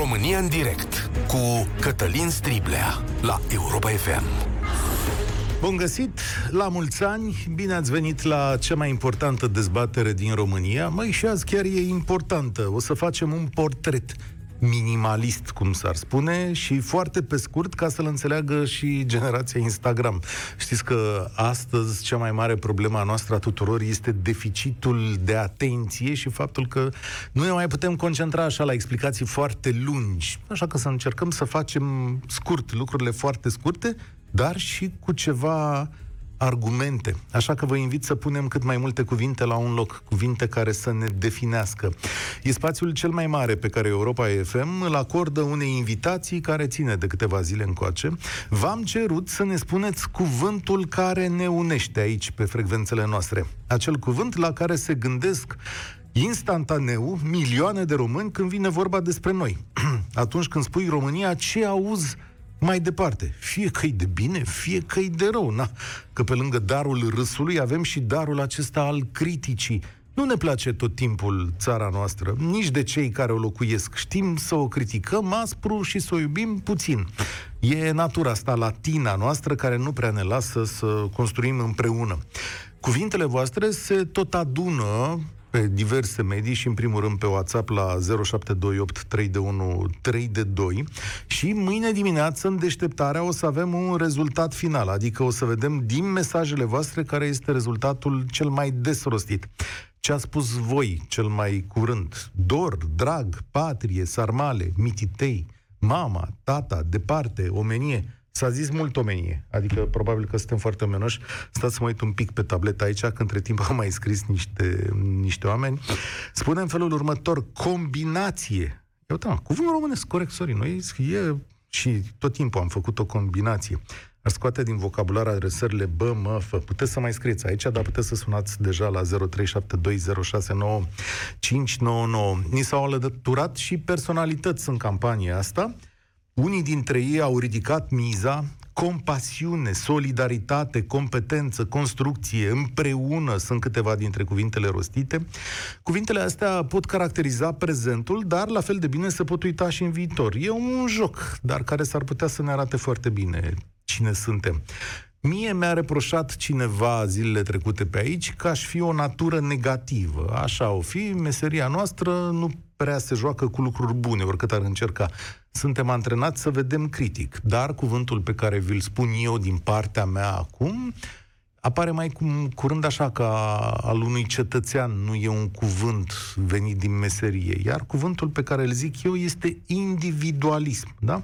România în direct cu Cătălin Striblea la Europa FM. Bun găsit, la mulți ani, bine ați venit la cea mai importantă dezbatere din România. Măi, și azi chiar e importantă, o să facem un portret minimalist, cum s-ar spune, și foarte pe scurt, ca să-l înțeleagă și generația Instagram. Știți că astăzi cea mai mare problemă a noastră a tuturor este deficitul de atenție și faptul că nu ne mai putem concentra așa la explicații foarte lungi. Așa că să încercăm să facem scurt, lucrurile foarte scurte, dar și cu ceva argumente. Așa că vă invit să punem cât mai multe cuvinte la un loc, cuvinte care să ne definească. E spațiul cel mai mare pe care Europa FM îl acordă unei invitații care ține de câteva zile încoace. V-am cerut să ne spuneți cuvântul care ne unește aici pe frecvențele noastre. Acel cuvânt la care se gândesc instantaneu milioane de români când vine vorba despre noi. Atunci când spui România, ce auzi mai departe? Fie că-i de bine, fie că-i de rău. Na, că pe lângă darul râsului avem și darul acesta al criticii. Nu ne place tot timpul țara noastră, nici de cei care o locuiesc. Știm să o criticăm aspru și să o iubim puțin. E natura asta latina noastră care nu prea ne lasă să construim împreună. Cuvintele voastre se tot adună pe diverse medii și în primul rând pe WhatsApp la 0728 3 de 1 3 de 2. Și mâine dimineață în deșteptarea o să avem un rezultat final, adică o să vedem din mesajele voastre care este rezultatul cel mai des rostit. Ce ați spus voi cel mai curând? Dor, drag, patrie, sarmale, mititei, mama, tata, departe, omenie. S-a zis mult omenie, adică probabil că suntem foarte omenoși. Stați să mă uit un pic pe tabletă aici, că între timp am mai scris niște oameni. Spune în felul următor: combinație. Eu cuvânt românesc, corect, sorry, noi și tot timpul am făcut o combinație. Ar scoate din vocabular adresările bă, mă, fă. Puteți să mai scrieți aici, dar puteți să sunați deja la 0372069599. Ni s-au alăturat și personalități în campania asta. Unii dintre ei au ridicat miza: compasiune, solidaritate, competență, construcție, împreună, sunt câteva dintre cuvintele rostite. Cuvintele astea pot caracteriza prezentul, dar la fel de bine se pot uita și în viitor. E un joc, dar care s-ar putea să ne arate foarte bine cine suntem. Mie mi-a reproșat cineva zilele trecute pe aici că aș fi o natură negativă. Așa o fi, meseria noastră nu prea se joacă cu lucruri bune, oricât ar încerca. Suntem antrenați să vedem critic, dar cuvântul pe care vi-l spun eu din partea mea acum apare mai curând așa ca al unui cetățean, nu e un cuvânt venit din meserie. Iar cuvântul pe care îl zic eu este individualism, da?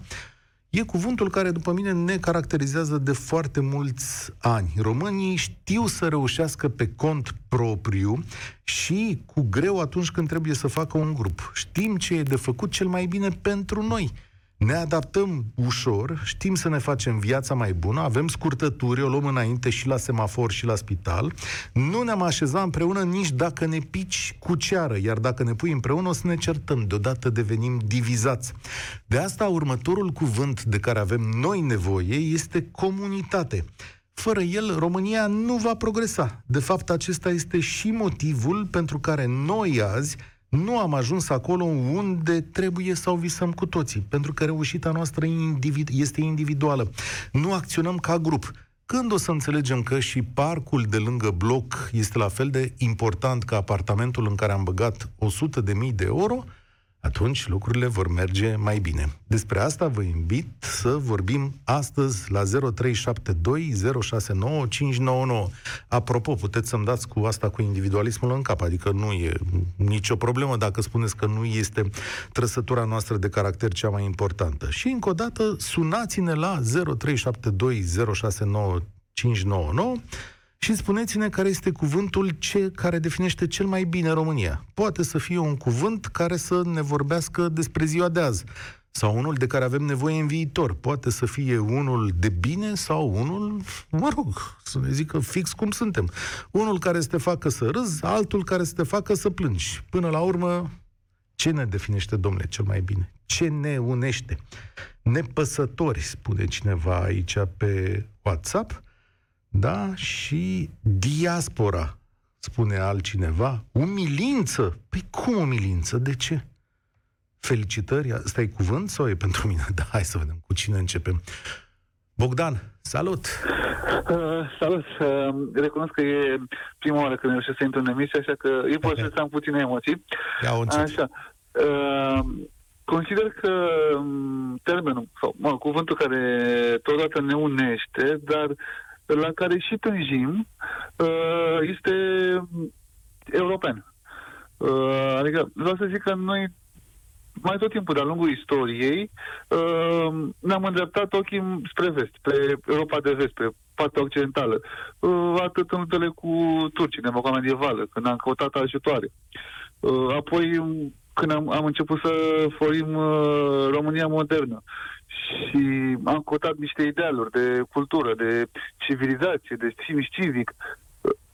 E cuvântul care, după mine, ne caracterizează de foarte mulți ani. Românii știu să reușească pe cont propriu și cu greu atunci când trebuie să facă un grup. Știm ce e de făcut cel mai bine pentru noi. Ne adaptăm ușor, știm să ne facem viața mai bună, avem scurtături, o luăm înainte și la semafor și la spital. Nu ne-am așezat împreună nici dacă ne pici cu ceară, iar dacă ne pui împreună o să ne certăm, deodată devenim divizați. De asta următorul cuvânt de care avem noi nevoie este comunitate. Fără el, România nu va progresa. De fapt, acesta este și motivul pentru care noi azi nu am ajuns acolo unde trebuie sau visăm cu toții, pentru că reușita noastră este individuală. Nu acționăm ca grup. Când o să înțelegem că și parcul de lângă bloc este la fel de important ca apartamentul în care am băgat 100.000 de euro, atunci lucrurile vor merge mai bine. Despre asta vă invit să vorbim astăzi la 0372069599. Apropo, puteți să-mi dați cu asta cu individualismul în cap, adică nu e nicio problemă dacă spuneți că nu este trăsătura noastră de caracter cea mai importantă. Și încă o dată, sunați-ne la 0372069599. Și spuneți-ne care este cuvântul care definește cel mai bine România. Poate să fie un cuvânt care să ne vorbească despre ziua de azi, sau unul de care avem nevoie în viitor. Poate să fie unul de bine sau unul, mă rog, să ne zică fix cum suntem. Unul care să te facă să râzi, altul care să te facă să plângi. Până la urmă, ce ne definește, domnule, cel mai bine? Ce ne unește? Nepăsători, spune cineva aici pe WhatsApp. Da, și diaspora, spune altcineva. Umilință? Păi cum umilință? De ce? Felicitări, asta e cuvânt sau e pentru mine? Da, hai să vedem cu cine începem. Bogdan, salut! Salut! Recunosc că e prima oară când reușesc să intru în emisie, așa că e posibil să am puține emoții. Așa. Consider că termenul, sau cuvântul care totodată ne unește, dar la care și tânjim, este european. Adică vreau să zic că noi mai tot timpul de-a lungul istoriei ne-am îndreptat ochii spre vest, spre Europa de vest, spre partea occidentală. Atât în luptele cu turcii, în epoca medievală, când am căutat ajutoare. Apoi când am început să forim România modernă și am căutat niște idealuri de cultură, de civilizație, de simț civic,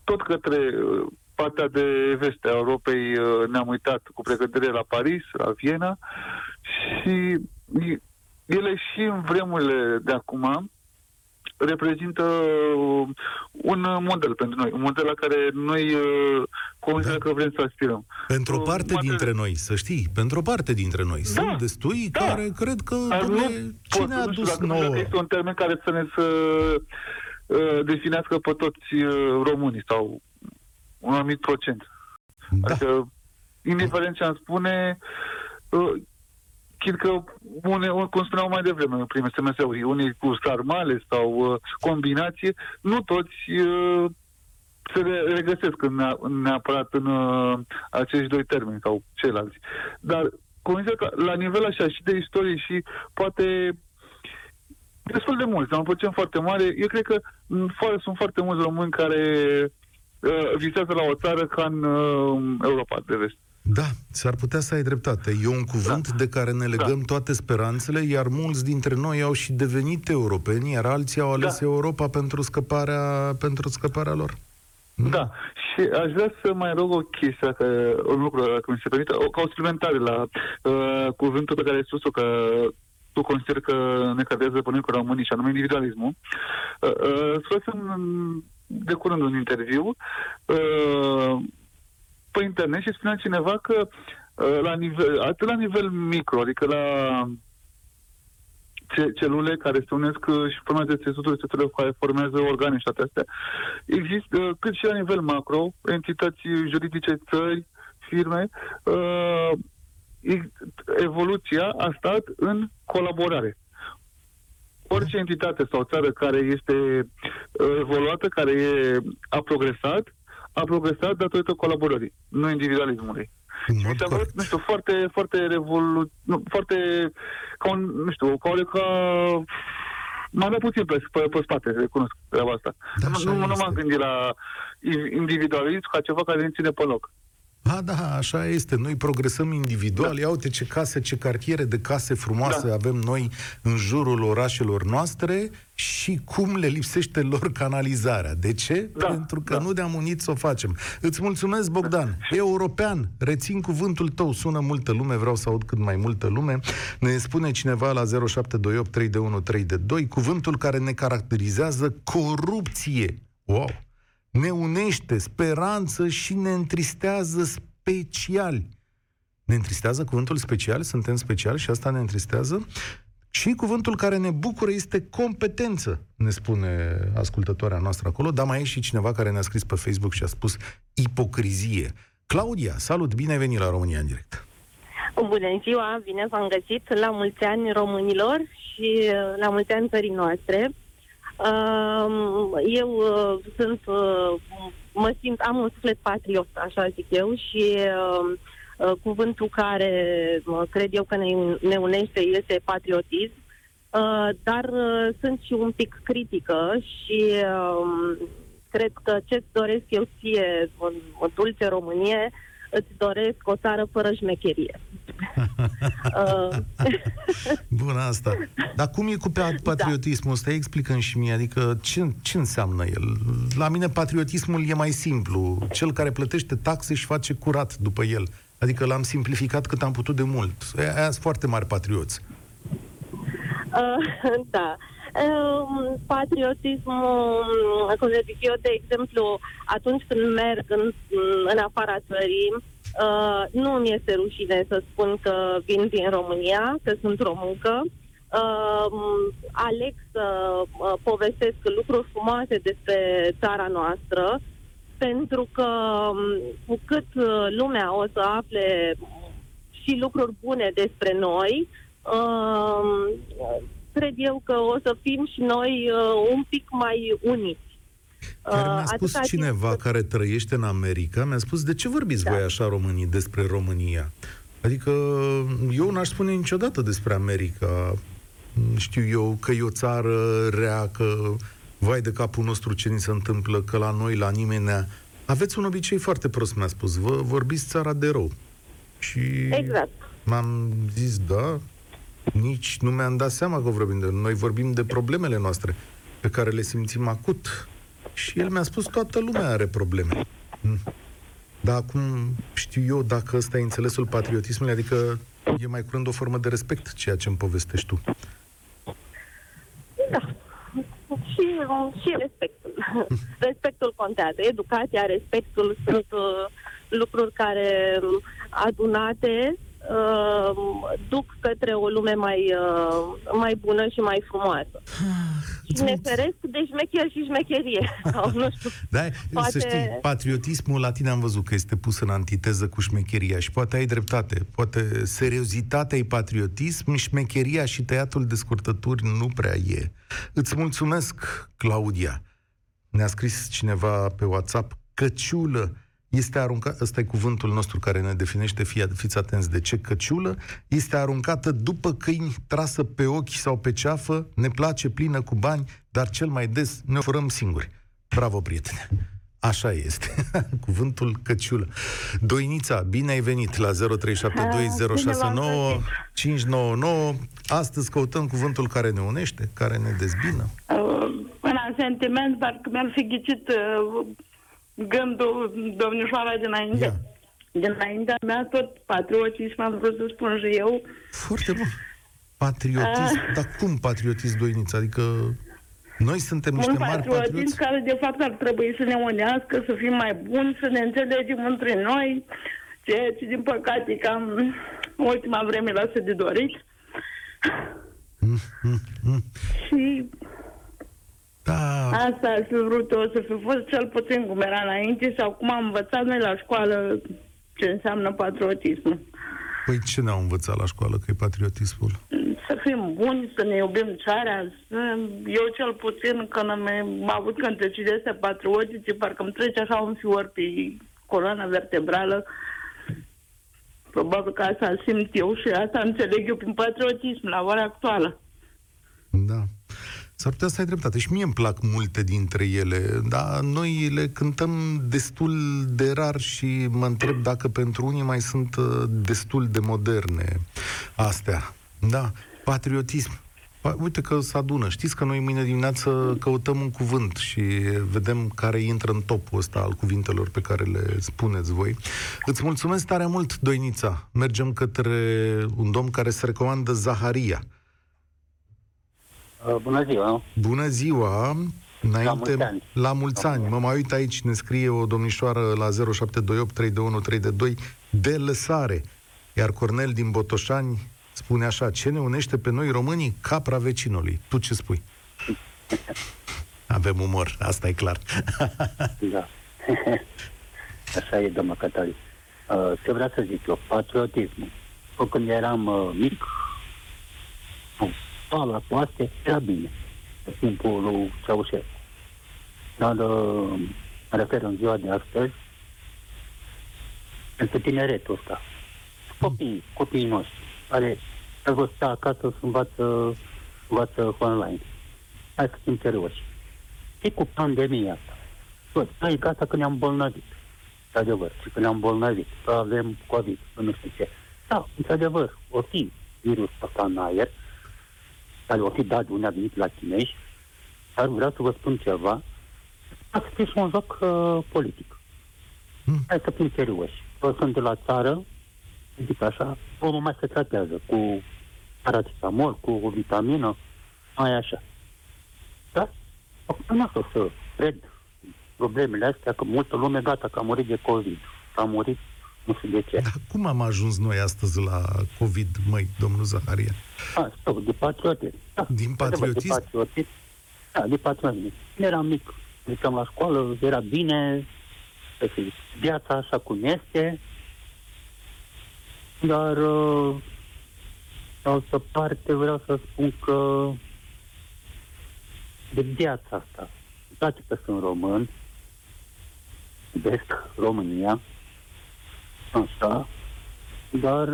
tot către partea de vest a Europei. Ne-am uitat cu precădere la Paris, la Viena, și ele și în vremurile de acum reprezintă un model pentru noi, un model la care noi considerăm că vrem să aspirăm. Pentru o parte dintre noi, să știi, pentru o parte dintre noi. Sunt destui care cred că cine a dus nouă. Este un termen care să ne definească pe toți românii sau un anumit procent. Adică, indiferent ce am spune, cred că, cum spuneau mai devreme în prime SMS-uri, unii cu sarmale sau combinație, nu toți se regăsesc neapărat în acești doi termeni sau ceilalți. Dar, consider că, la nivel așa și de istorie și poate destul de mulți, la un procent foarte mare, eu cred că sunt foarte mulți români care visează la o țară ca în Europa de vest. Da, s-ar putea să ai dreptate. E un cuvânt de care ne legăm toate speranțele, iar mulți dintre noi au și devenit europeni, iar alții au ales Europa pentru scăparea lor. Da, și aș vrea să mai rog o chestie, un lucru, dacă mi se permite, ca o suplimentare la cuvântul pe care ai spus-o, că tu consider că ne cadează pe noi cu românii, și anume individualismul. De curând un interviu pe internet și spunea cineva că atât la nivel micro, adică la celule care se unesc și formează țesuturi care formează organe și toate astea, există, cât și la nivel macro, entități juridice, țări, firme, evoluția a stat în colaborare. Orice entitate sau țară care este evoluată, a progresat, datorită colaborării, nu individualismului. Și s-a văzut, foarte, foarte foarte, m-am dat puțin pe spate, recunosc treaba asta. Nu m-am gândit la individualism ca ceva care ne ține pe loc. Da, așa este. Noi progresăm individual. Ia uite ce case, ce cartiere de case frumoase avem noi în jurul orașelor noastre și cum le lipsește lor canalizarea. De ce? Pentru că nu ne-am unit să o facem. Îți mulțumesc, Bogdan. European, rețin cuvântul tău. Sună multă lume, vreau să aud cât mai multă lume. Ne spune cineva la 0728 3 de 1 3 de 2, cuvântul care ne caracterizează: corupție. Wow! Ne unește, speranță și ne întristează speciali. Ne întristează cuvântul special, suntem speciali și asta ne întristează. Și cuvântul care ne bucură este competență, ne spune ascultătoarea noastră acolo, dar mai e și cineva care ne-a scris pe Facebook și a spus ipocrizie. Claudia, salut, bine ai venit la România în direct. Bună ziua, bine v-am găsit, la mulți ani românilor și la mulți ani țării noastre. Eu am un suflet patriot, așa zic eu, și cuvântul care cred eu că ne unește este patriotism, dar sunt și un pic critică și cred că ce-ți doresc eu ție, o dulce Românie, îți doresc o țară fără șmecherie. Bună asta. Dar cum e cu patriotismul ăsta? Explică-mi și mie, adică ce înseamnă el? La mine patriotismul e mai simplu. Cel care plătește taxe și face curat după el. Adică l-am simplificat cât am putut de mult. Aia sunt foarte mari patrioți. Da. Patriotismul, cum zic eu, de exemplu, atunci când merg în afara țării, Nu mi este rușine să spun că vin din România, că sunt româncă. Aleg să povestesc lucruri frumoase despre țara noastră, pentru că cu cât lumea o să afle și lucruri bune despre noi, cred eu că o să fim și noi un pic mai uniți. Chiar mi-a spus cineva care trăiește în America, mi-a spus, de ce vorbiți voi așa românii despre România? Adică eu n-aș spune niciodată despre America, știu eu, că e o țară rea, că vai de capul nostru ce ni se întâmplă, că la noi, la nimeni ne-a... Aveți un obicei foarte prost, mi-a spus, vă vorbiți țara de rău. Și exact. M-am zis, da, nici nu mi-am dat seama că vorbim de... Noi vorbim de problemele noastre, pe care le simțim acut. Și el mi-a spus, toată lumea are probleme. Dar acum știu eu dacă ăsta e înțelesul patriotismului, adică e mai curând o formă de respect ceea ce îmi povestești tu. Da. Și respectul. Respectul contează. Educația, respectul sunt lucruri care adunate duc către o lume mai bună și mai frumoasă. Ne feresc de șmecher și șmecherie. Nu știu. Da, poate... Să știi, patriotismul la tine am văzut că este pus în antiteză cu șmecheria și poate ai dreptate. Poate seriozitatea e patriotism, șmecheria și tăiatul de scurtături nu prea e. Îți mulțumesc, Claudia. Ne-a scris cineva pe WhatsApp, căciulă este aruncată, ăsta e cuvântul nostru care ne definește, fiți atenți de ce, căciulă, este aruncată după câini, trasă pe ochi sau pe ceafă, ne place plină cu bani, dar cel mai des ne furăm singuri. Bravo, prietene! Așa este, cuvântul căciulă. Doinița, bine ai venit la 0372069599. Astăzi căutăm cuvântul care ne unește, care ne dezbină. În sentiment, parcă mi-ar fi ghicit... gândul domnișoara dinainte. Yeah. Dinaintea mea tot patriotism, am vrut să spun și eu. Foarte bun. Patriotism? Dar cum patriotism, Doiniță? Adică noi suntem niște mari patriotism patrioți. Patriotism care de fapt ar trebui să ne unească, să fim mai buni, să ne înțelegem între noi, ceea ce din păcate cam ultima vreme lasă de dorit. Și... Da. Asta aș fi vrut eu să fi fost cel puțin cum era înainte sau cum am învățat noi la școală ce înseamnă patriotismul. Păi ce ne-au învățat la școală că e patriotismul? Să fim buni, să ne iubim țara. Eu cel puțin când am avut cântecile astea patriotice, parcă îmi trece așa un fior pe coloana vertebrală. Probabil că asta simt eu și asta înțeleg eu prin patriotism la ora actuală. Da. S-ar putea să ai dreptate. Și mie îmi plac multe dintre ele, dar noi le cântăm destul de rar și mă întreb dacă pentru unii mai sunt destul de moderne astea. Da, patriotism. Uite că se adună. Știți că noi mâine dimineață căutăm un cuvânt și vedem care intră în topul ăsta al cuvintelor pe care le spuneți voi. Îți mulțumesc tare mult, Doinița. Mergem către un domn care se recomandă Zaharia. Bună ziua! Bună ziua! Înainte, la mulți ani! Mă mai uit aici, ne scrie o domnișoară la 0728321322 de Lăsare. Iar Cornel din Botoșani spune așa, ce ne unește pe noi românii? Capra vecinului. Tu ce spui? Avem umor, asta e clar. Da. Așa e, domnul Cătălin. Ce vreau să zic eu? Patriotismul. Când eram mic... la coaste era bine în timpul lui Ceaușescu. Dar mă refer în ziua de astăzi pentru tineretul ăsta. Copiii noștri care ar vă sta acasă să învață online. Hai să fim serioși. Și cu pandemia asta. Tot, noi gata că ne-am bolnăvit. Într-adevăr, și că ne-am bolnăvit. Că avem COVID, nu știu ce. Da, într-adevăr, o fi virus ăsta în aer, care o fi dat de unde a venit la chinești, dar vreau să vă spun ceva. Asta este și un joc politic. Hai să fim serioși. Toți sunt de la țară, zic așa, omul mai se tratează cu paracetamol, cu o vitamină, mai așa. Dar acum nu o să cred problemele astea, că multă lume gata că a murit de COVID, a murit Nu știu de ce. Dar cum am ajuns noi astăzi la COVID, măi, domnul Zaharia? De patriotism. Da. Din patriotism? Da, de patriotism. Eram mic, mergeam la școală, era bine, viața așa cum este, dar pe altă parte vreau să spun că de viața asta, toate că sunt român, vest România, așa, dar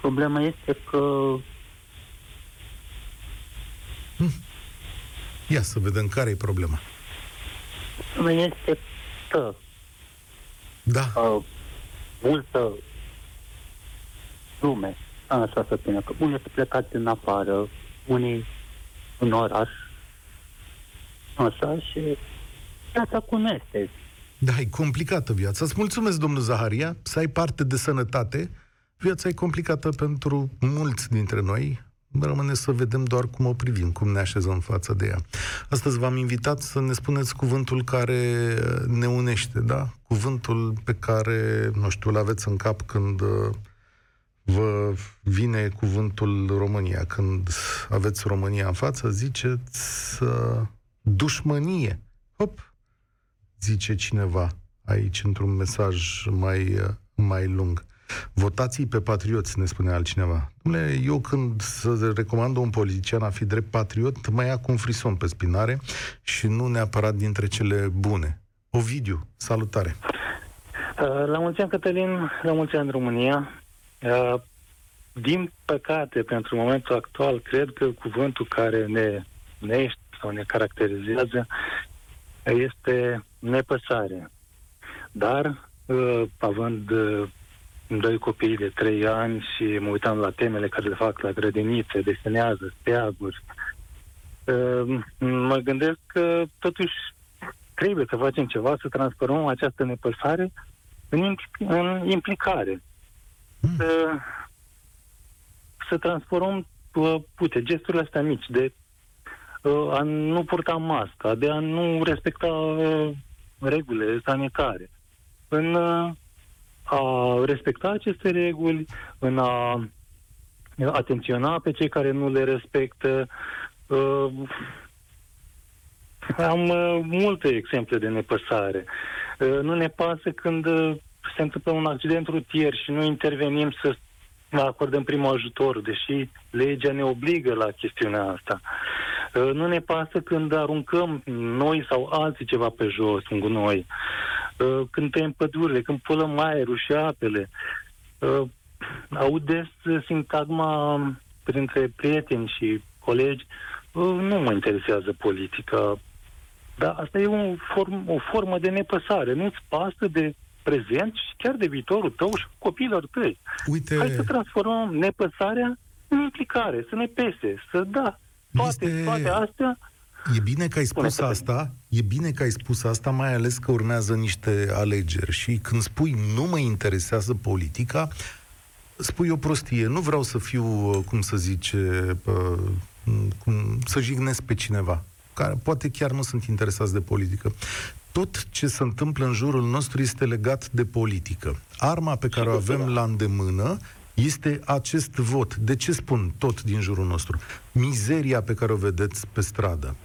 problema este că... Ia să vedem care e problema. Problema este că multă lume, așa să spune, că unii sunt plecați în afară, unii în oraș, așa, și viața cum este. Da, e complicată viața. Îți mulțumesc, domnul Zaharia, să ai parte de sănătate. Viața e complicată pentru mulți dintre noi. Rămâne să vedem doar cum o privim, cum ne așezăm față de ea. Astăzi v-am invitat să ne spuneți cuvântul care ne unește, da? Cuvântul pe care, nu știu, îl aveți în cap când vă vine cuvântul România. Când aveți România în față, ziceți dușmănie. Hop! Zice cineva aici într-un mesaj mai lung. Votați pe patrioți, ne spune altcineva. Dom'le, eu când să recomand un politician a fi drept patriot, mai ia cu un frison pe spinare și nu neapărat dintre cele bune. Ovidiu, salutare! La mulți ani, Cătălin, la mulți ani în România. Din păcate, pentru momentul actual, cred că cuvântul care ne sau ne caracterizează este nepăsare. Dar, având doi copii de 3 ani și mă uitam la temele care le fac la grădinițe, desenează, steaguri, mă gândesc că totuși trebuie să facem ceva, să transformăm această nepăsare în implicare. Să transformăm gesturile astea mici de a nu purta masca, de a nu respecta regulile sanitare, în a respecta aceste reguli, în a atenționa pe cei care nu le respectă. Am multe exemple de nepăsare. Nu ne pasă când se întâmplă un accident rutier și nu intervenim să acordăm primul ajutor, deși legea ne obligă la chestiunea asta. Nu ne pasă când aruncăm noi sau alții ceva pe jos, în gunoi, când tăiem pădurile, când pulăm aerul și apele. Aud des sintagma printre prieteni și colegi: nu mă interesează politica. Dar asta e o formă de nepăsare. Nu-ți pasă de prezent și chiar de viitorul tău și copiilor tăi. Uite... Hai să transformăm nepăsarea în implicare, să ne pese, să da. Toate astea... E bine că ai spus asta, e bine că ai spus asta, mai ales că urmează niște alegeri și când spui nu mă interesează politica, spui o prostie. Nu vreau să fiu, cum să zice, să jignesc pe cineva, care poate chiar nu sunt interesați de politică. Tot ce se întâmplă în jurul nostru este legat de politică. Arma pe care o avem la îndemână este acest vot. De ce spun tot din jurul nostru? Mizeria pe care o vedeți pe stradă,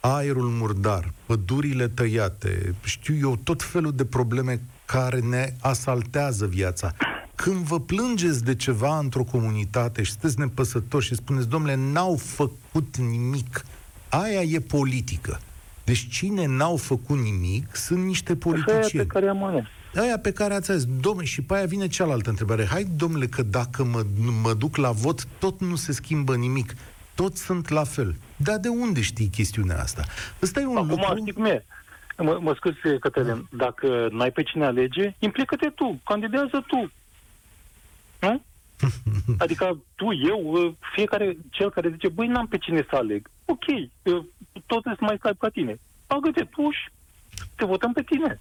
aerul murdar, pădurile tăiate, știu eu, tot felul de probleme care ne asaltează viața. Când vă plângeți de ceva într-o comunitate și sunteți nepăsători și spuneți: domnule, n-au făcut nimic, aia e politică. Deci cine n-au făcut nimic sunt niște politicieni. Aia pe care am ales. Aia pe care ați ales. Dom'le, și pe aia vine cealaltă întrebare. Hai, domnule, că dacă mă duc la vot, tot nu se schimbă nimic. Toți sunt la fel. Dar de unde știi chestiunea asta? Ăsta e un lucru... Acum știi cum e. Mă scuze, Cătălin, dacă n-ai pe cine alege, implică-te tu, candidează tu. Nu? Adică tu, eu, fiecare, cel care zice: băi, n-am pe cine să aleg. Ok, tot să mai stai ca tine. Bagă-te tu și te votăm pe tine.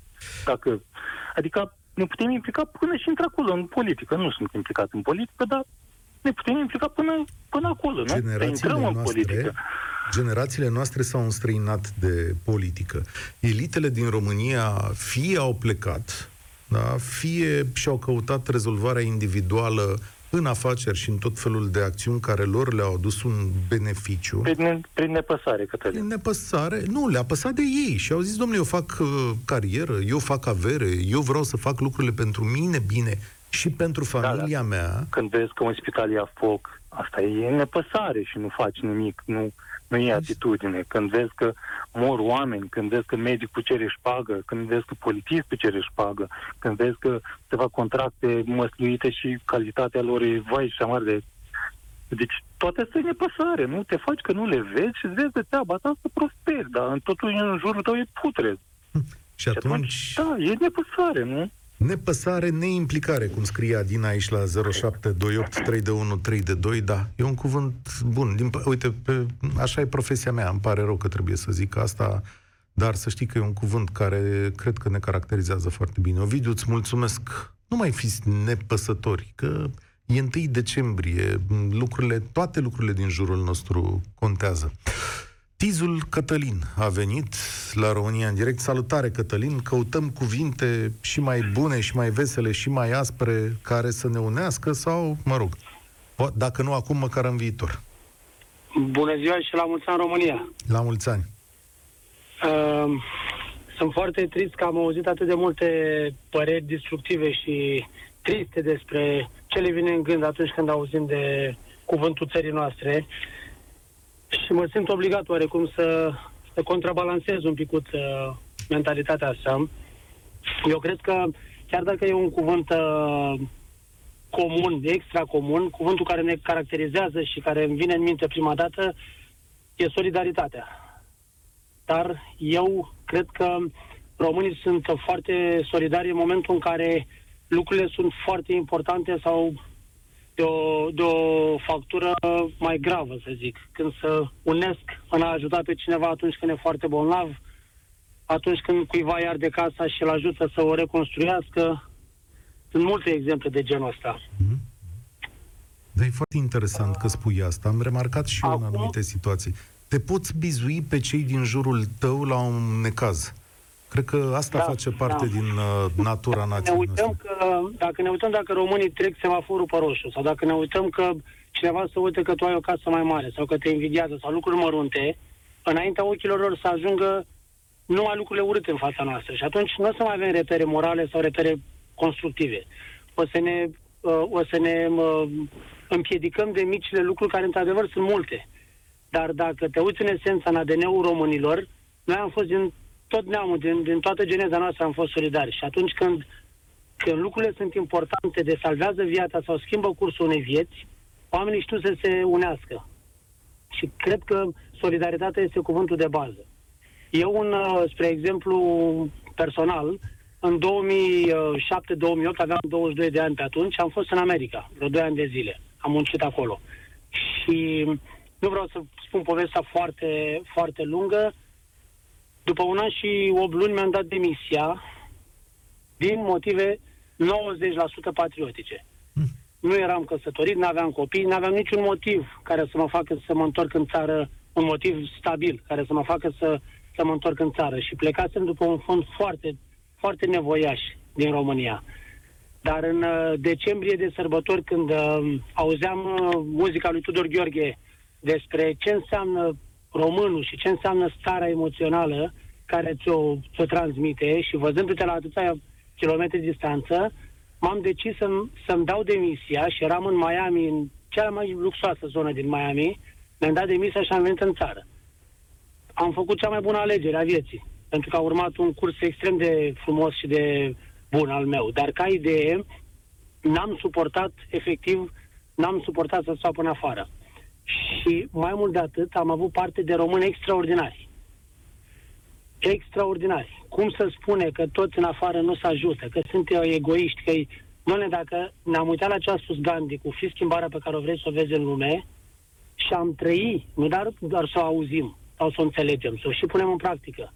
Adică ne putem implica până și într-acolo, în politică. Nu sunt implicat în politică, dar ne putem implica până acolo, nu? Generațiile noastre s-au înstrăinat de politică. Elitele din România fie au plecat, da? Fie și-au căutat rezolvarea individuală în afaceri și în tot felul de acțiuni care lor le-au adus un beneficiu. Prin nepăsare, Cătălin. Prin nepăsare? Nu, le-a păsat de ei și au zis, domnule, eu fac carieră, eu fac avere, eu vreau să fac lucrurile pentru mine bine și pentru familia mea. Când vezi că un spital ia foc, asta e nepăsare și nu faci nimic, nu e atitudine. Când vezi că mor oameni, când vezi că medicul cere șpagă, când vezi că polițistul cere șpagă, când vezi că se fac contracte măsluite și calitatea lor e vai și amar de... Deci toate astea e nepăsare, nu? Te faci că nu le vezi și îți vezi de treaba ta să prosperi, dar totul în jurul tău e putrez. Și atunci... Da, e nepăsare, nu? Nepăsare, neimplicare, cum scrie Adina aici la 07283132, da, e un cuvânt bun. Uite, așa e profesia mea, îmi pare rău că trebuie să zic asta, dar să știi că e un cuvânt care cred că ne caracterizează foarte bine. Ovidiu, îți mulțumesc. Nu mai fiți nepăsători, că e 1 decembrie, toate lucrurile din jurul nostru contează. Tizul Cătălin a venit la România în direct. Salutare, Cătălin! Căutăm cuvinte și mai bune, și mai vesele, și mai aspre care să ne unească sau, mă rog, dacă nu acum, măcar în viitor. Bună ziua și la mulți ani, România! La mulți ani! Sunt foarte trist că am auzit atât de multe păreri destructive și triste despre ce le vine în gând atunci când auzim de cuvântul țării noastre. Și mă simt obligat oarecum să contrabalancez un picuț mentalitatea asta. Eu cred că, chiar dacă e un cuvânt comun, extra comun, cuvântul care ne caracterizează și care îmi vine în minte prima dată e solidaritatea. Dar eu cred că românii sunt foarte solidari în momentul în care lucrurile sunt foarte importante sau... De o factură mai gravă, să zic. Când se unesc în a ajuta pe cineva atunci când e foarte bolnav, atunci când cuiva îi arde casa și îl ajută să o reconstruiască. Sunt multe exemple de genul ăsta. Dar e foarte interesant că spui asta. Am remarcat și eu în anumite situații. Te poți bizui pe cei din jurul tău la un necaz. Cred că asta face parte din natura națiunii. Dacă ne uităm dacă românii trec semaforul pe roșu, sau dacă ne uităm că cineva se uită că tu ai o casă mai mare, sau că te invidiază, sau lucruri mărunte, înaintea ochilor lor să ajungă numai lucrurile urâte în fața noastră. Și atunci nu o să mai avem repere morale sau repere constructive. O să ne împiedicăm de micile lucruri care, într-adevăr, sunt multe. Dar dacă te uiți în esența, în ADN-ul românilor, noi am fost din... tot neamul, din toată geneza noastră am fost solidari. Și atunci când lucrurile sunt importante, de salvează viața sau schimbă cursul unei vieți, oamenii știu să se unească. Și cred că solidaritatea este cuvântul de bază. Eu, spre exemplu personal, în 2007-2008, aveam 22 de ani pe atunci, am fost în America, vreo 2 ani de zile. Am muncit acolo. Și nu vreau să spun povestea foarte, foarte lungă. După 1 an și 8 luni mi-am dat demisia din motive 90% patriotice. Nu eram căsătorit, n-aveam copii, n-aveam niciun motiv care să mă facă să mă întorc în țară, un motiv stabil care să mă facă să mă întorc în țară. Și plecasem după un fond foarte, foarte nevoiaș din România. Dar în decembrie de sărbători, când auzeam muzica lui Tudor Gheorghe despre ce înseamnă românul și ce înseamnă starea emoțională care ți-o transmite și văzându-te la atâția kilometri distanță, m-am decis să-mi dau demisia și eram în Miami, în cea mai luxoasă zonă din Miami, mi-am dat demisia și am venit în țară. Am făcut cea mai bună alegere a vieții, pentru că a urmat un curs extrem de frumos și de bun al meu, dar ca idee n-am suportat să stau până afară. Și mai mult de atât, am avut parte de români extraordinari. Extraordinari. Cum să spune că toți în afară nu se ajută, că sunt egoiști, că noi dacă ne-am uitat la ce a spus Gandhi, cu fi schimbarea pe care o vrei să o vezi în lume, și am trăit, nu doar să o auzim, sau să o înțelegem, să o și punem în practică.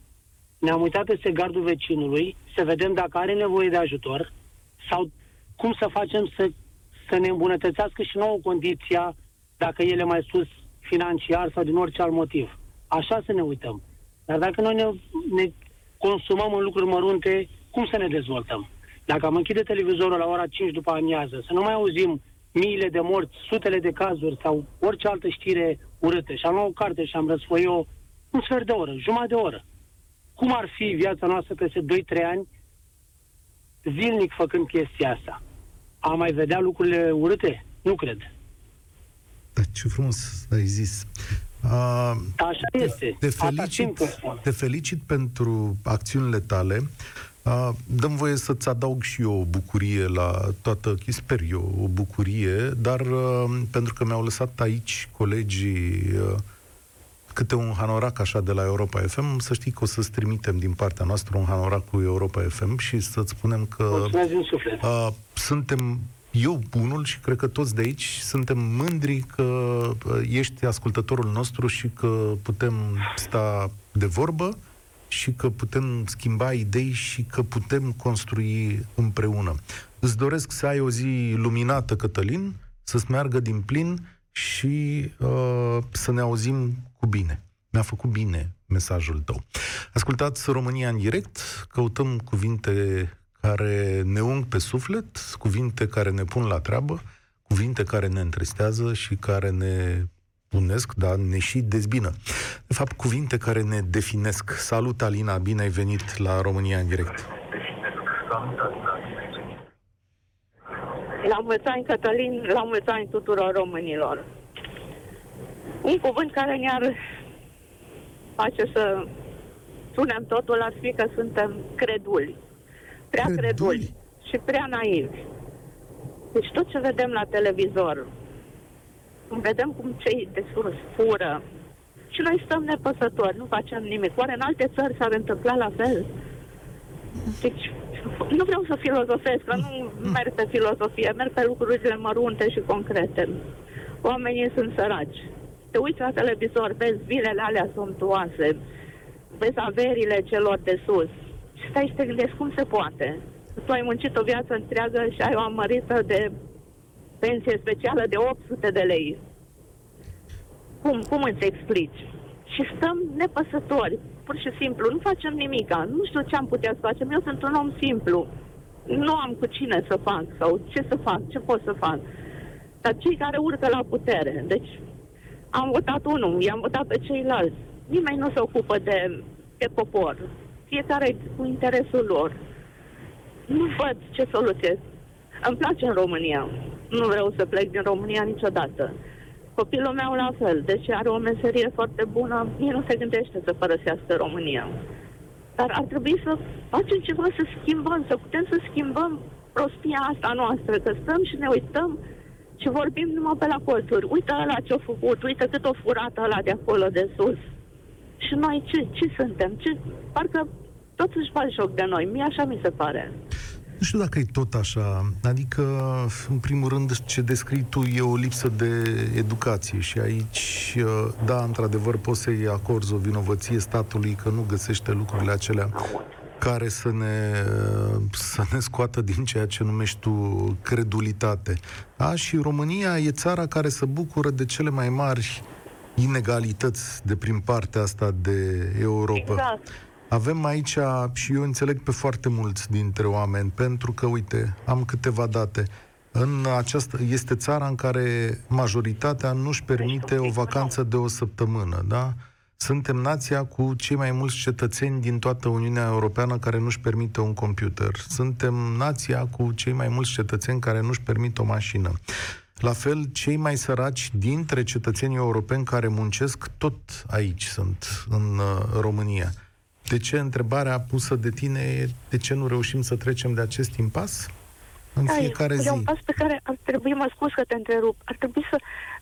Ne-am uitat peste gardul vecinului, să vedem dacă are nevoie de ajutor, sau cum să facem să ne îmbunătățească și nouă condiția, dacă ele mai sus financiar sau din orice alt motiv. Așa să ne uităm. Dar dacă noi ne consumăm în lucruri mărunte, cum să ne dezvoltăm? Dacă am închide televizorul la ora 5 după amiază, să nu mai auzim miile de morți, sutele de cazuri sau orice altă știre urâtă. Și am luat o carte și am răsfoit-o un sfert de oră, jumătate de oră. Cum ar fi viața noastră peste 2-3 ani zilnic făcând chestia asta? Am mai vedea lucrurile urâte? Nu cred. Da, ce frumos ai zis. Așa este. Te felicit pentru acțiunile tale. Dăm voie să-ți adaug și eu o bucurie la toată, sper eu, o bucurie, dar pentru că mi-au lăsat aici colegii câte un hanorac așa de la Europa FM, să știi că o să-ți trimitem din partea noastră un hanorac cu Europa FM și să-ți spunem că suntem, eu unul și cred că toți de aici, suntem mândri că ești ascultătorul nostru și că putem sta de vorbă și că putem schimba idei și că putem construi împreună. Îți doresc să ai o zi luminată, Cătălin, să-ți meargă din plin și să ne auzim cu bine. Mi-a făcut bine mesajul tău. Ascultați România în direct, căutăm cuvinte care ne ung pe suflet, cuvinte care ne pun la treabă, cuvinte care ne întristează și care ne unesc, dar ne și dezbină. De fapt, cuvinte care ne definesc. Salut, Alina, bine ai venit la România în direct. La mulți ani, Cătălin, la mulți ani tuturor românilor. Un cuvânt care ne-ar face să spunem totul ar fi că suntem creduli. Prea creduli și prea naivi. Deci tot ce vedem la televizor, vedem cum cei de sus fură și noi stăm nepăsători, nu facem nimic. Oare în alte țări s-ar întâmpla la fel? Deci, nu vreau să filozofesc, că nu merg pe filozofie, merg pe lucrurile mărunte și concrete. Oamenii sunt săraci. Te uiți la televizor, vezi vilele alea somptuoase, vezi averile celor de sus și stai și te gândești cum se poate. Tu ai muncit o viață întreagă și ai o amărită de pensie specială de 800 de lei. Cum îți explici? Și stăm nepăsători, pur și simplu, nu facem nimica, nu știu ce am putea să facem, eu sunt un om simplu, nu am cu cine să fac sau ce să fac, ce pot să fac. Dar cei care urcă la putere, deci am votat unul, i-am votat pe ceilalți, nimeni nu se ocupă de popor, fiecare cu interesul lor. Nu văd ce soluție. Îmi place în România. Nu vreau să plec din România niciodată. Copilul meu la fel, deși are o meserie foarte bună, el nu se gândește să părăsească România. Dar ar trebui să facem ceva, să schimbăm, să putem să schimbăm prostia asta noastră, că stăm și ne uităm și vorbim numai pe la colțuri. Uite ăla ce-a făcut, uite cât o furat ăla de acolo, de sus. Și noi ce suntem? Parcă toți își fac joc de noi, mie așa mi se pare. Nu știu dacă e tot așa, adică, în primul rând, ce descrii tu e o lipsă de educație și aici, da, într-adevăr, poți să-i acorzi o vinovăție statului că nu găsește lucrurile acelea care să ne scoată din ceea ce numești tu credulitate. Da? Și România e țara care se bucură de cele mai mari inegalități de prin partea asta de Europa. Exact. Avem aici, și eu înțeleg pe foarte mulți dintre oameni, pentru că, uite, am câteva date. Este țara în care majoritatea nu-și permite o vacanță de o săptămână, da? Suntem nația cu cei mai mulți cetățeni din toată Uniunea Europeană care nu-și permite un computer. Suntem nația cu cei mai mulți cetățeni care nu-și permit o mașină. La fel, cei mai săraci dintre cetățenii europeni care muncesc, tot aici sunt, în România. De ce întrebarea pusă de tine e de ce nu reușim să trecem de acest impas în fiecare zi? E un pas pe care ar trebui, mă scuz că te întrerup, ar trebui să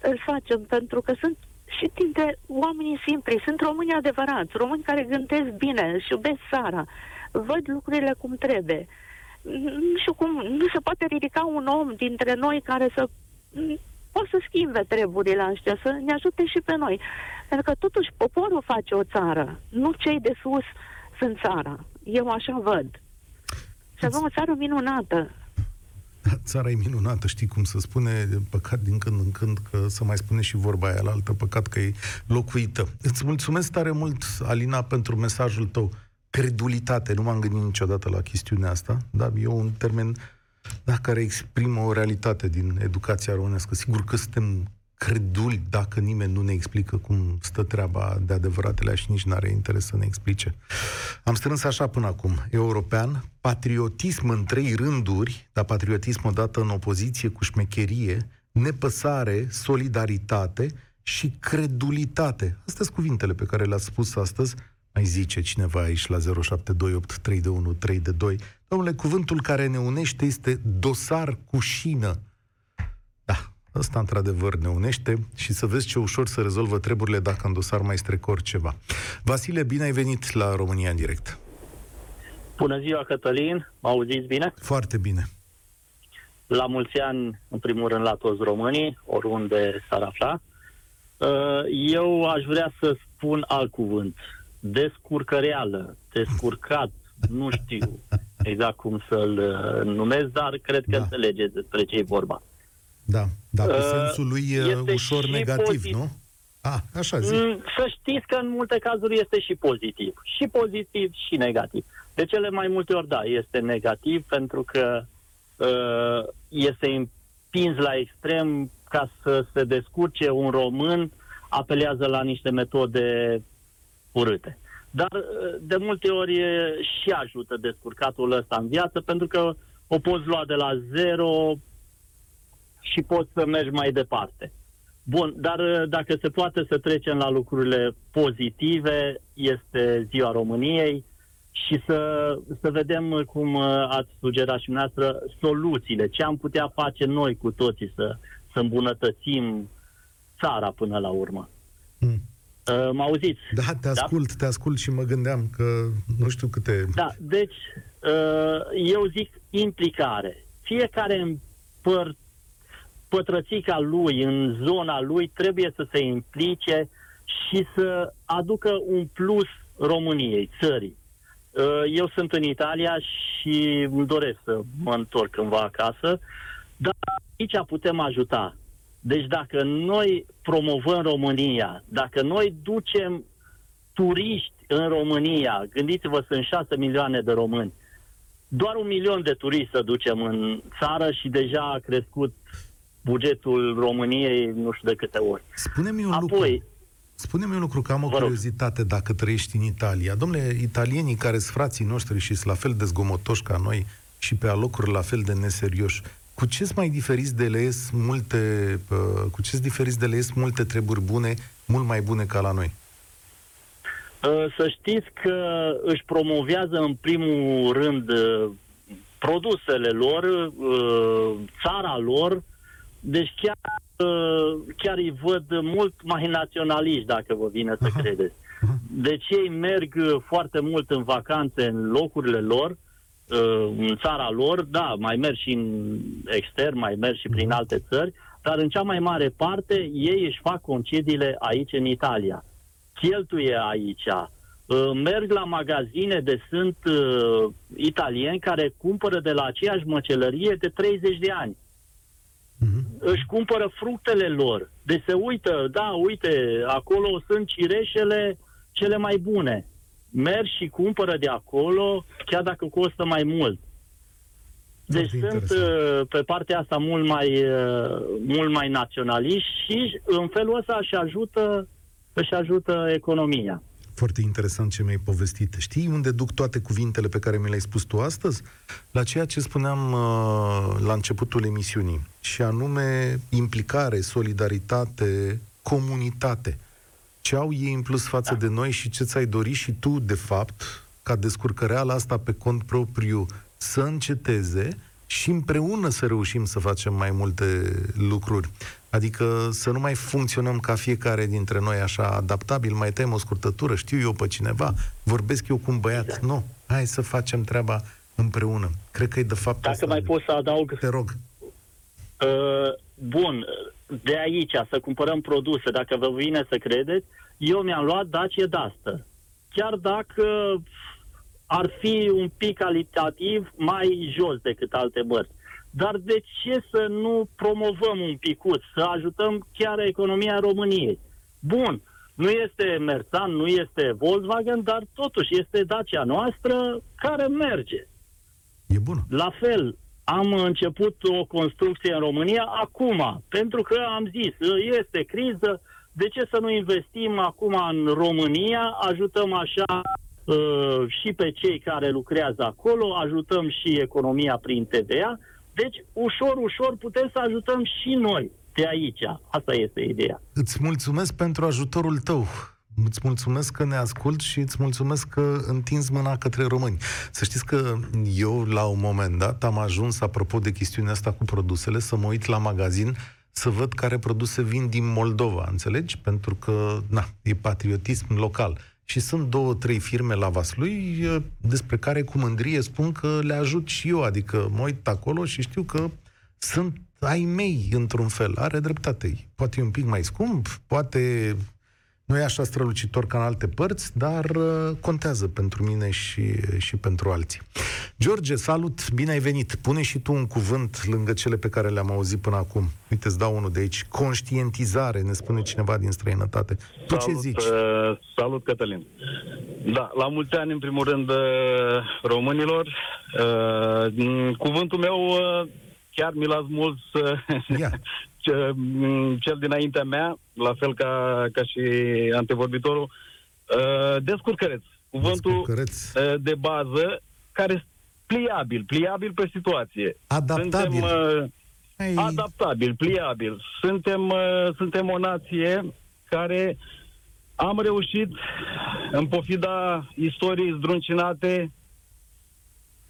îl facem, pentru că sunt și dintre oamenii simpli, sunt români adevărați, români care gândesc bine, își iubesc țara, văd lucrurile cum trebuie. Nu știu cum, nu se poate ridica un om dintre noi care să poate să schimbe treburile astea, să ne ajute și pe noi. Pentru că totuși poporul face o țară, nu cei de sus sunt țara. Eu așa văd. Și avem o țară minunată. Țara e minunată, știi cum se spune, păcat din când în când că se mai spune și vorba aia la altă, păcat că e locuită. Îți mulțumesc tare mult, Alina, pentru mesajul tău. credulitate. Nu m-am gândit niciodată la chestiunea asta, dar e un termen care exprimă o realitate din educația românească. Sigur că suntem creduli dacă nimeni nu ne explică cum stă treaba de adevăratele și nici n-are interes să ne explice. Am strâns așa până acum: european, patriotism în 3 rânduri, dar patriotism odată în opoziție cu șmecherie, nepăsare, solidaritate și credulitate. Astea sunt cuvintele pe care le-ați spus astăzi. Mai zice cineva aici la 0728 321 322: domnule, cuvântul care ne unește este dosar cu șină. Da, ăsta într-adevăr ne unește și să vezi ce ușor se rezolvă treburile dacă în dosar mai strecori ceva. Vasile, bine ai venit la România în direct. Bună ziua, Cătălin, m-auziți bine? Foarte bine. La mulți ani, în primul rând, la toți românii, oriunde s-ar afla. Eu aș vrea să spun alt cuvânt: descurcăreală, descurcat, nu știu exact cum să-l numesc, dar cred că înțelegeți despre ce e vorba. Da, dar cu sensul lui ușor negativ, nu? Așa zic. Să știți că în multe cazuri este și pozitiv. Și pozitiv și negativ. De cele mai multe ori, da, este negativ, pentru că este împins la extrem. Ca să se descurce un român, apelează la niște metode urâte. Dar de multe ori și ajută descurcatul ăsta în viață, pentru că o poți lua de la zero și poți să mergi mai departe. Bun, dar dacă se poate să trecem la lucrurile pozitive, este Ziua României și să vedem, cum ați sugerat și dumneavoastră, soluțiile, ce am putea face noi cu toții să îmbunătățim țara până la urmă. Mă auziți? Da, te ascult și mă gândeam că nu știu câte... Da, deci eu zic implicare. Fiecare în pătrățica lui, în zona lui, trebuie să se implice și să aducă un plus României, țării. Eu sunt în Italia și îmi doresc să mă întorc cândva acasă, dar aici putem ajuta. Deci dacă noi promovăm România, dacă noi ducem turiști în România, gândiți-vă, sunt 6 milioane de români, doar 1 milion de turiști să ducem în țară și deja a crescut bugetul României nu știu de câte ori. Spune-mi un lucru. Spune-mi un lucru, că am o curiozitate dacă trăiești în Italia. Domnule, italienii care sunt frații noștri și sunt la fel de zgomotoși ca noi și pe alocuri la fel de neserioși, cu ce-s mai diferiți de lees multe, treburi bune, mult mai bune ca la noi? Să știți că își promovează în primul rând produsele lor, țara lor, deci chiar îi văd mult mai naționaliști, dacă vă vine să credeți. Deci ei merg foarte mult în vacanțe în locurile lor, în țara lor, da, mai merg și în extern, mai merg și prin alte țări, dar în cea mai mare parte ei își fac concediile aici în Italia, cheltuie aici, merg la magazine de sunt italieni care cumpără de la aceeași măcelărie de 30 de ani. Își cumpără fructele lor, deci se uită, uite, acolo sunt cireșele cele mai bune. Merg și cumpără de acolo, chiar dacă costă mai mult. Deci sunt pe partea asta mult mai naționaliști și în felul ăsta își ajută economia. Foarte interesant ce mi-ai povestit. Știi unde duc toate cuvintele pe care mi le-ai spus tu astăzi? La ceea ce spuneam la începutul emisiunii, și anume implicare, solidaritate, comunitate. Ce au ei în plus față de noi și ce ți-ai dori și tu, de fapt, ca descurcăreala asta pe cont propriu să înceteze și împreună să reușim să facem mai multe lucruri. Adică să nu mai funcționăm ca fiecare dintre noi așa adaptabil, mai tăiem o scurtătură, știu eu pe cineva, vorbesc eu cu un băiat. Exact. Nu, hai să facem treaba împreună. Cred că e de fapt... Dacă mai poți să adaug... Te rog. Bun, de aici, să cumpărăm produse, dacă vă vine să credeți, eu mi-am luat Dacia Duster. Chiar dacă ar fi un pic calitativ mai jos decât alte mărci. Dar de ce să nu promovăm un picuț, să ajutăm chiar economia României? Bun, Nu este Mersan, nu este Volkswagen, dar totuși este Dacia noastră care merge. E bună. La fel, am început o construcție în România acum, pentru că am zis, este criză, de ce să nu investim acum în România, ajutăm așa și pe cei care lucrează acolo, ajutăm și economia prin TVA, deci ușor, ușor putem să ajutăm și noi de aici. Asta este ideea. Îți mulțumesc pentru ajutorul tău. Îți mulțumesc că ne asculti și îți mulțumesc că întinzi mâna către români. Să știți că eu, la un moment dat, am ajuns, apropo de chestiunea asta cu produsele, să mă uit la magazin să văd care produse vin din Moldova, înțelegi? Pentru că, na, e patriotism local. Și sunt 2-3 firme la Vaslui despre care cu mândrie spun că le ajut și eu, adică mă uit acolo și știu că sunt ai mei, într-un fel. Are dreptate. Poate e un pic mai scump, poate nu e așa strălucitor ca în alte părți, dar contează pentru mine și pentru alții. George, salut! Bine ai venit! Pune și tu un cuvânt lângă cele pe care le-am auzit până acum. Uite, îți dau unul de aici. Conștientizare, ne spune cineva din străinătate. Tu ce zici? Salut, Cătălin! Da, la mulți ani, în primul rând, românilor. Cuvântul meu... Chiar mi l-a smuls cel dinaintea mea, la fel ca și antevorbitorul. Descurcăreț. Cuvântul de bază care este pliabil pe situație. Adaptabil. Adaptabil, pliabil. Suntem o nație care am reușit, în pofida istoriei zdruncinate,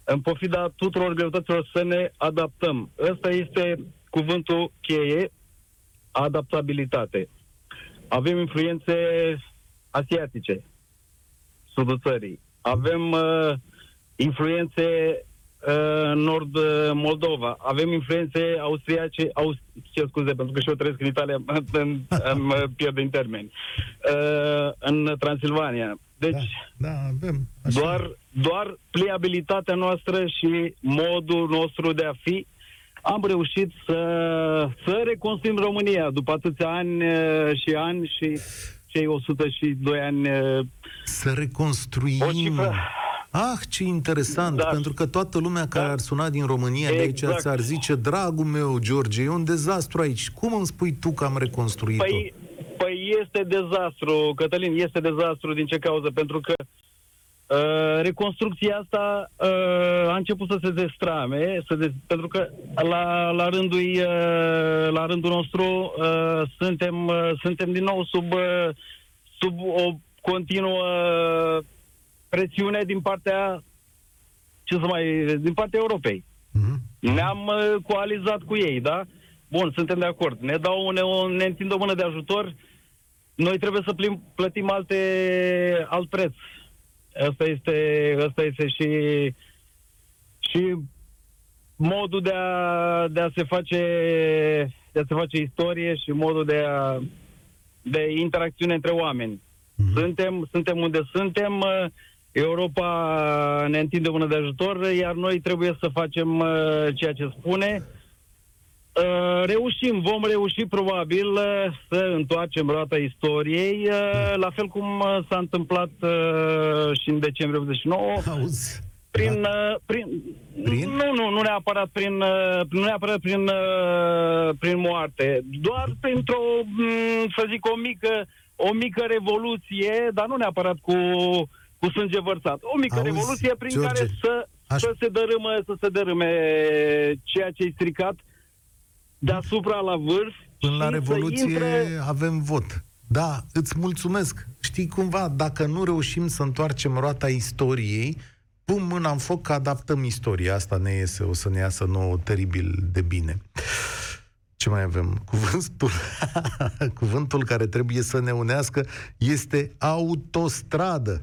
în pofida tuturor greutăților, să ne adaptăm. Ăsta este cuvântul cheie, adaptabilitate. Avem influențe asiatice, sudul țării. Avem influențe nord Moldova. Avem influențe austriace, pentru că și eu trăiesc în Italia, îmi pierd din termeni. În Transilvania. Deci, da, avem. Doar pliabilitatea noastră și modul nostru de a fi am reușit să reconstruim România după atâția ani și cei 102 ani. Să reconstruim. Ce interesant, da. Pentru că toată lumea care ar suna din România de aici ți-ar zice, dragul meu, George, e un dezastru aici. Cum îmi spui tu că am reconstruit-o? Păi este dezastru, Cătălin, este dezastru. Din ce cauză? Pentru că reconstrucția asta a început să se destrame, pentru că la rândul nostru suntem din nou sub o continuă presiune din partea Europei. Mm-hmm. Ne-am coalizat cu ei, da? Bun, suntem de acord. Ne întind o mână de ajutor. Noi trebuie să plătim alt preț. Asta este și modul de a se face istorie și modul de interacțiune între oameni. Mm-hmm. Suntem unde suntem, Europa ne întinde o mână de ajutor, iar noi trebuie să facem ceea ce spune. Vom reuși probabil să întoarcem roata istoriei, la fel cum s-a întâmplat și în decembrie 89. Auzi. Nu neapărat prin moarte, doar printr-o, să zic, o mică revoluție, dar nu neapărat cu sânge vărsat. O mică revoluție prin George, care să se dărâme ceea ce-i stricat deasupra la vârf. Până la Revoluție avem vot. Da, îți mulțumesc. Știi cumva, dacă nu reușim să întoarcem roata istoriei, pun mâna în foc că adaptăm istoria. Asta o să ne iasă nouă teribil de bine. Ce mai avem? Cuvântul care trebuie să ne unească este autostradă.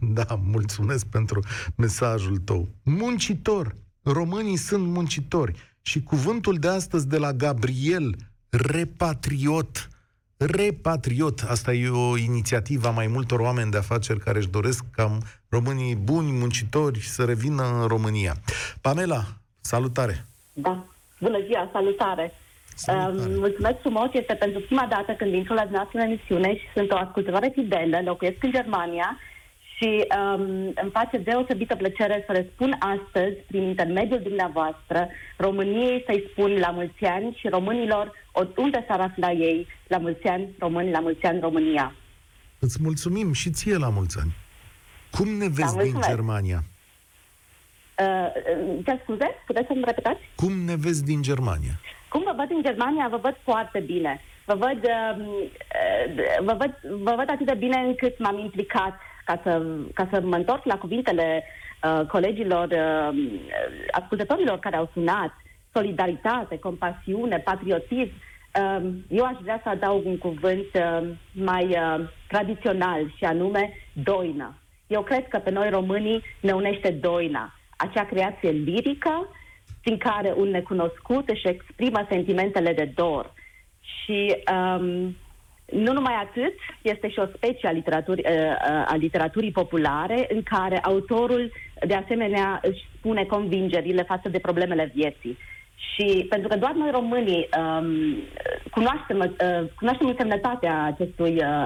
Da, mulțumesc pentru mesajul tău. Muncitor. Românii sunt muncitori. Și cuvântul de astăzi de la Gabriel, repatriot. Repatriot, asta e o inițiativă a mai multor oameni de afaceri care își doresc ca românii buni, muncitori, să revină în România. Pamela, salutare! Da, bună ziua, salutare! Mulțumesc frumos, este pentru prima dată când intru la dumneavoastră în emisiune și sunt o ascultătoare fidelă, locuiesc în Germania și îmi face deosebită plăcere să răspund astăzi, prin intermediul dumneavoastră, României să-i spun la mulți ani și românilor, oriunde s-ar afla ei, la mulți ani români, la mulți ani România. Îți mulțumim și ție la mulți ani. Cum ne vezi din Germania? Ce scuze? Puteți să-mi repetați? Cum ne vezi din Germania? Cum vă văd din Germania? Vă văd foarte bine. Vă văd atât de bine încât m-am implicat ca să mă întorc la cuvintele colegilor, ascultătorilor care au sunat, solidaritate, compasiune, patriotism. Eu aș vrea să adaug un cuvânt mai tradițional și anume doină. Eu cred că pe noi românii ne unește doina, acea creație lirică prin care un necunoscut își exprimă sentimentele de dor. Și nu numai atât, este și o specie a literaturii populare în care autorul de asemenea își spune convingerile față de problemele vieții. Și pentru că doar noi românii cunoaștem însemnătatea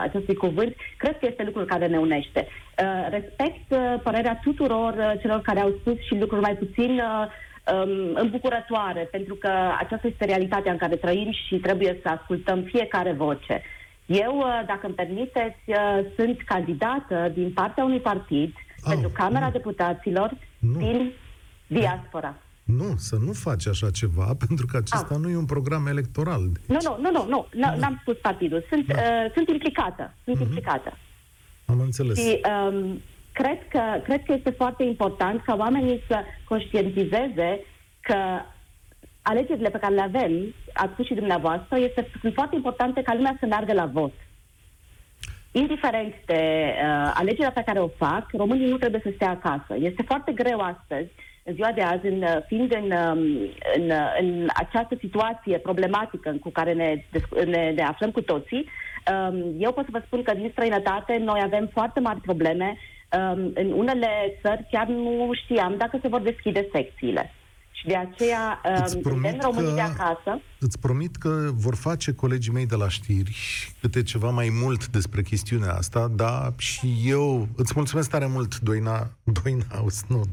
acestui cuvânt, cred că este lucrul care ne unește. Respect părerea tuturor celor care au spus și lucruri mai puțin îmbucurătoare, pentru că aceasta este realitatea în care trăim și trebuie să ascultăm fiecare voce. Eu, dacă îmi permiteți, sunt candidată din partea unui partid pentru Camera Deputaților din diaspora. Nu, să nu faci așa ceva, pentru că acesta nu e un program electoral. Deci. Nu, n-am spus partidul. Sunt implicată. Am înțeles. Și cred că este foarte important ca oamenii să conștientizeze că alegerile pe care le avem, ați spus și dumneavoastră, sunt foarte importante ca lumea să meargă la vot. Indiferent de alegerea pe care o fac, românii nu trebuie să stea acasă. Este foarte greu astăzi, în ziua de azi, fiind în această situație problematică cu care ne aflăm cu toții, eu pot să vă spun că din străinătate noi avem foarte mari probleme. În unele țări chiar nu știam dacă se vor deschide secțiile. Și de aceea suntem românii de acasă. Îți promit că vor face colegii mei de la știri câte ceva mai mult despre chestiunea asta, dar și eu îți mulțumesc tare mult,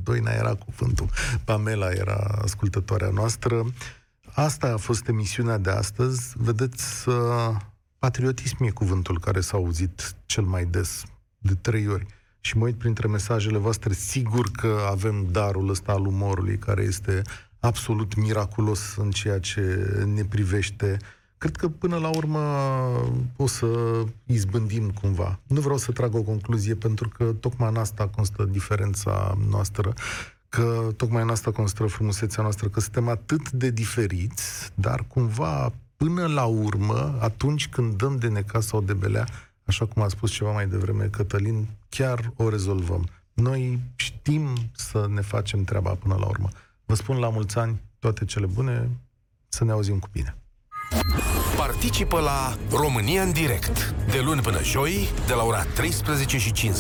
Doina era cuvântul, Pamela era ascultătoarea noastră. Asta a fost emisiunea de astăzi. Vedeți, patriotism e cuvântul care s-a auzit cel mai des, de 3 ori. Și mă uit printre mesajele voastre, sigur că avem darul ăsta al umorului, care este absolut miraculos în ceea ce ne privește. Cred că până la urmă o să izbândim cumva. Nu vreau să trag o concluzie, pentru că tocmai în asta constă diferența noastră, că tocmai în asta constă frumusețea noastră, că suntem atât de diferiți, dar cumva până la urmă, atunci când dăm de necaz sau de belea, așa cum a spus ceva mai devreme Cătălin, chiar o rezolvăm. Noi știm să ne facem treaba până la urmă. Vă spun la mulți ani toate cele bune, să ne auzim cu bine. Participă la România în direct, de luni până joi, de la ora 13:15,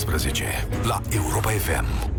la Europa FM.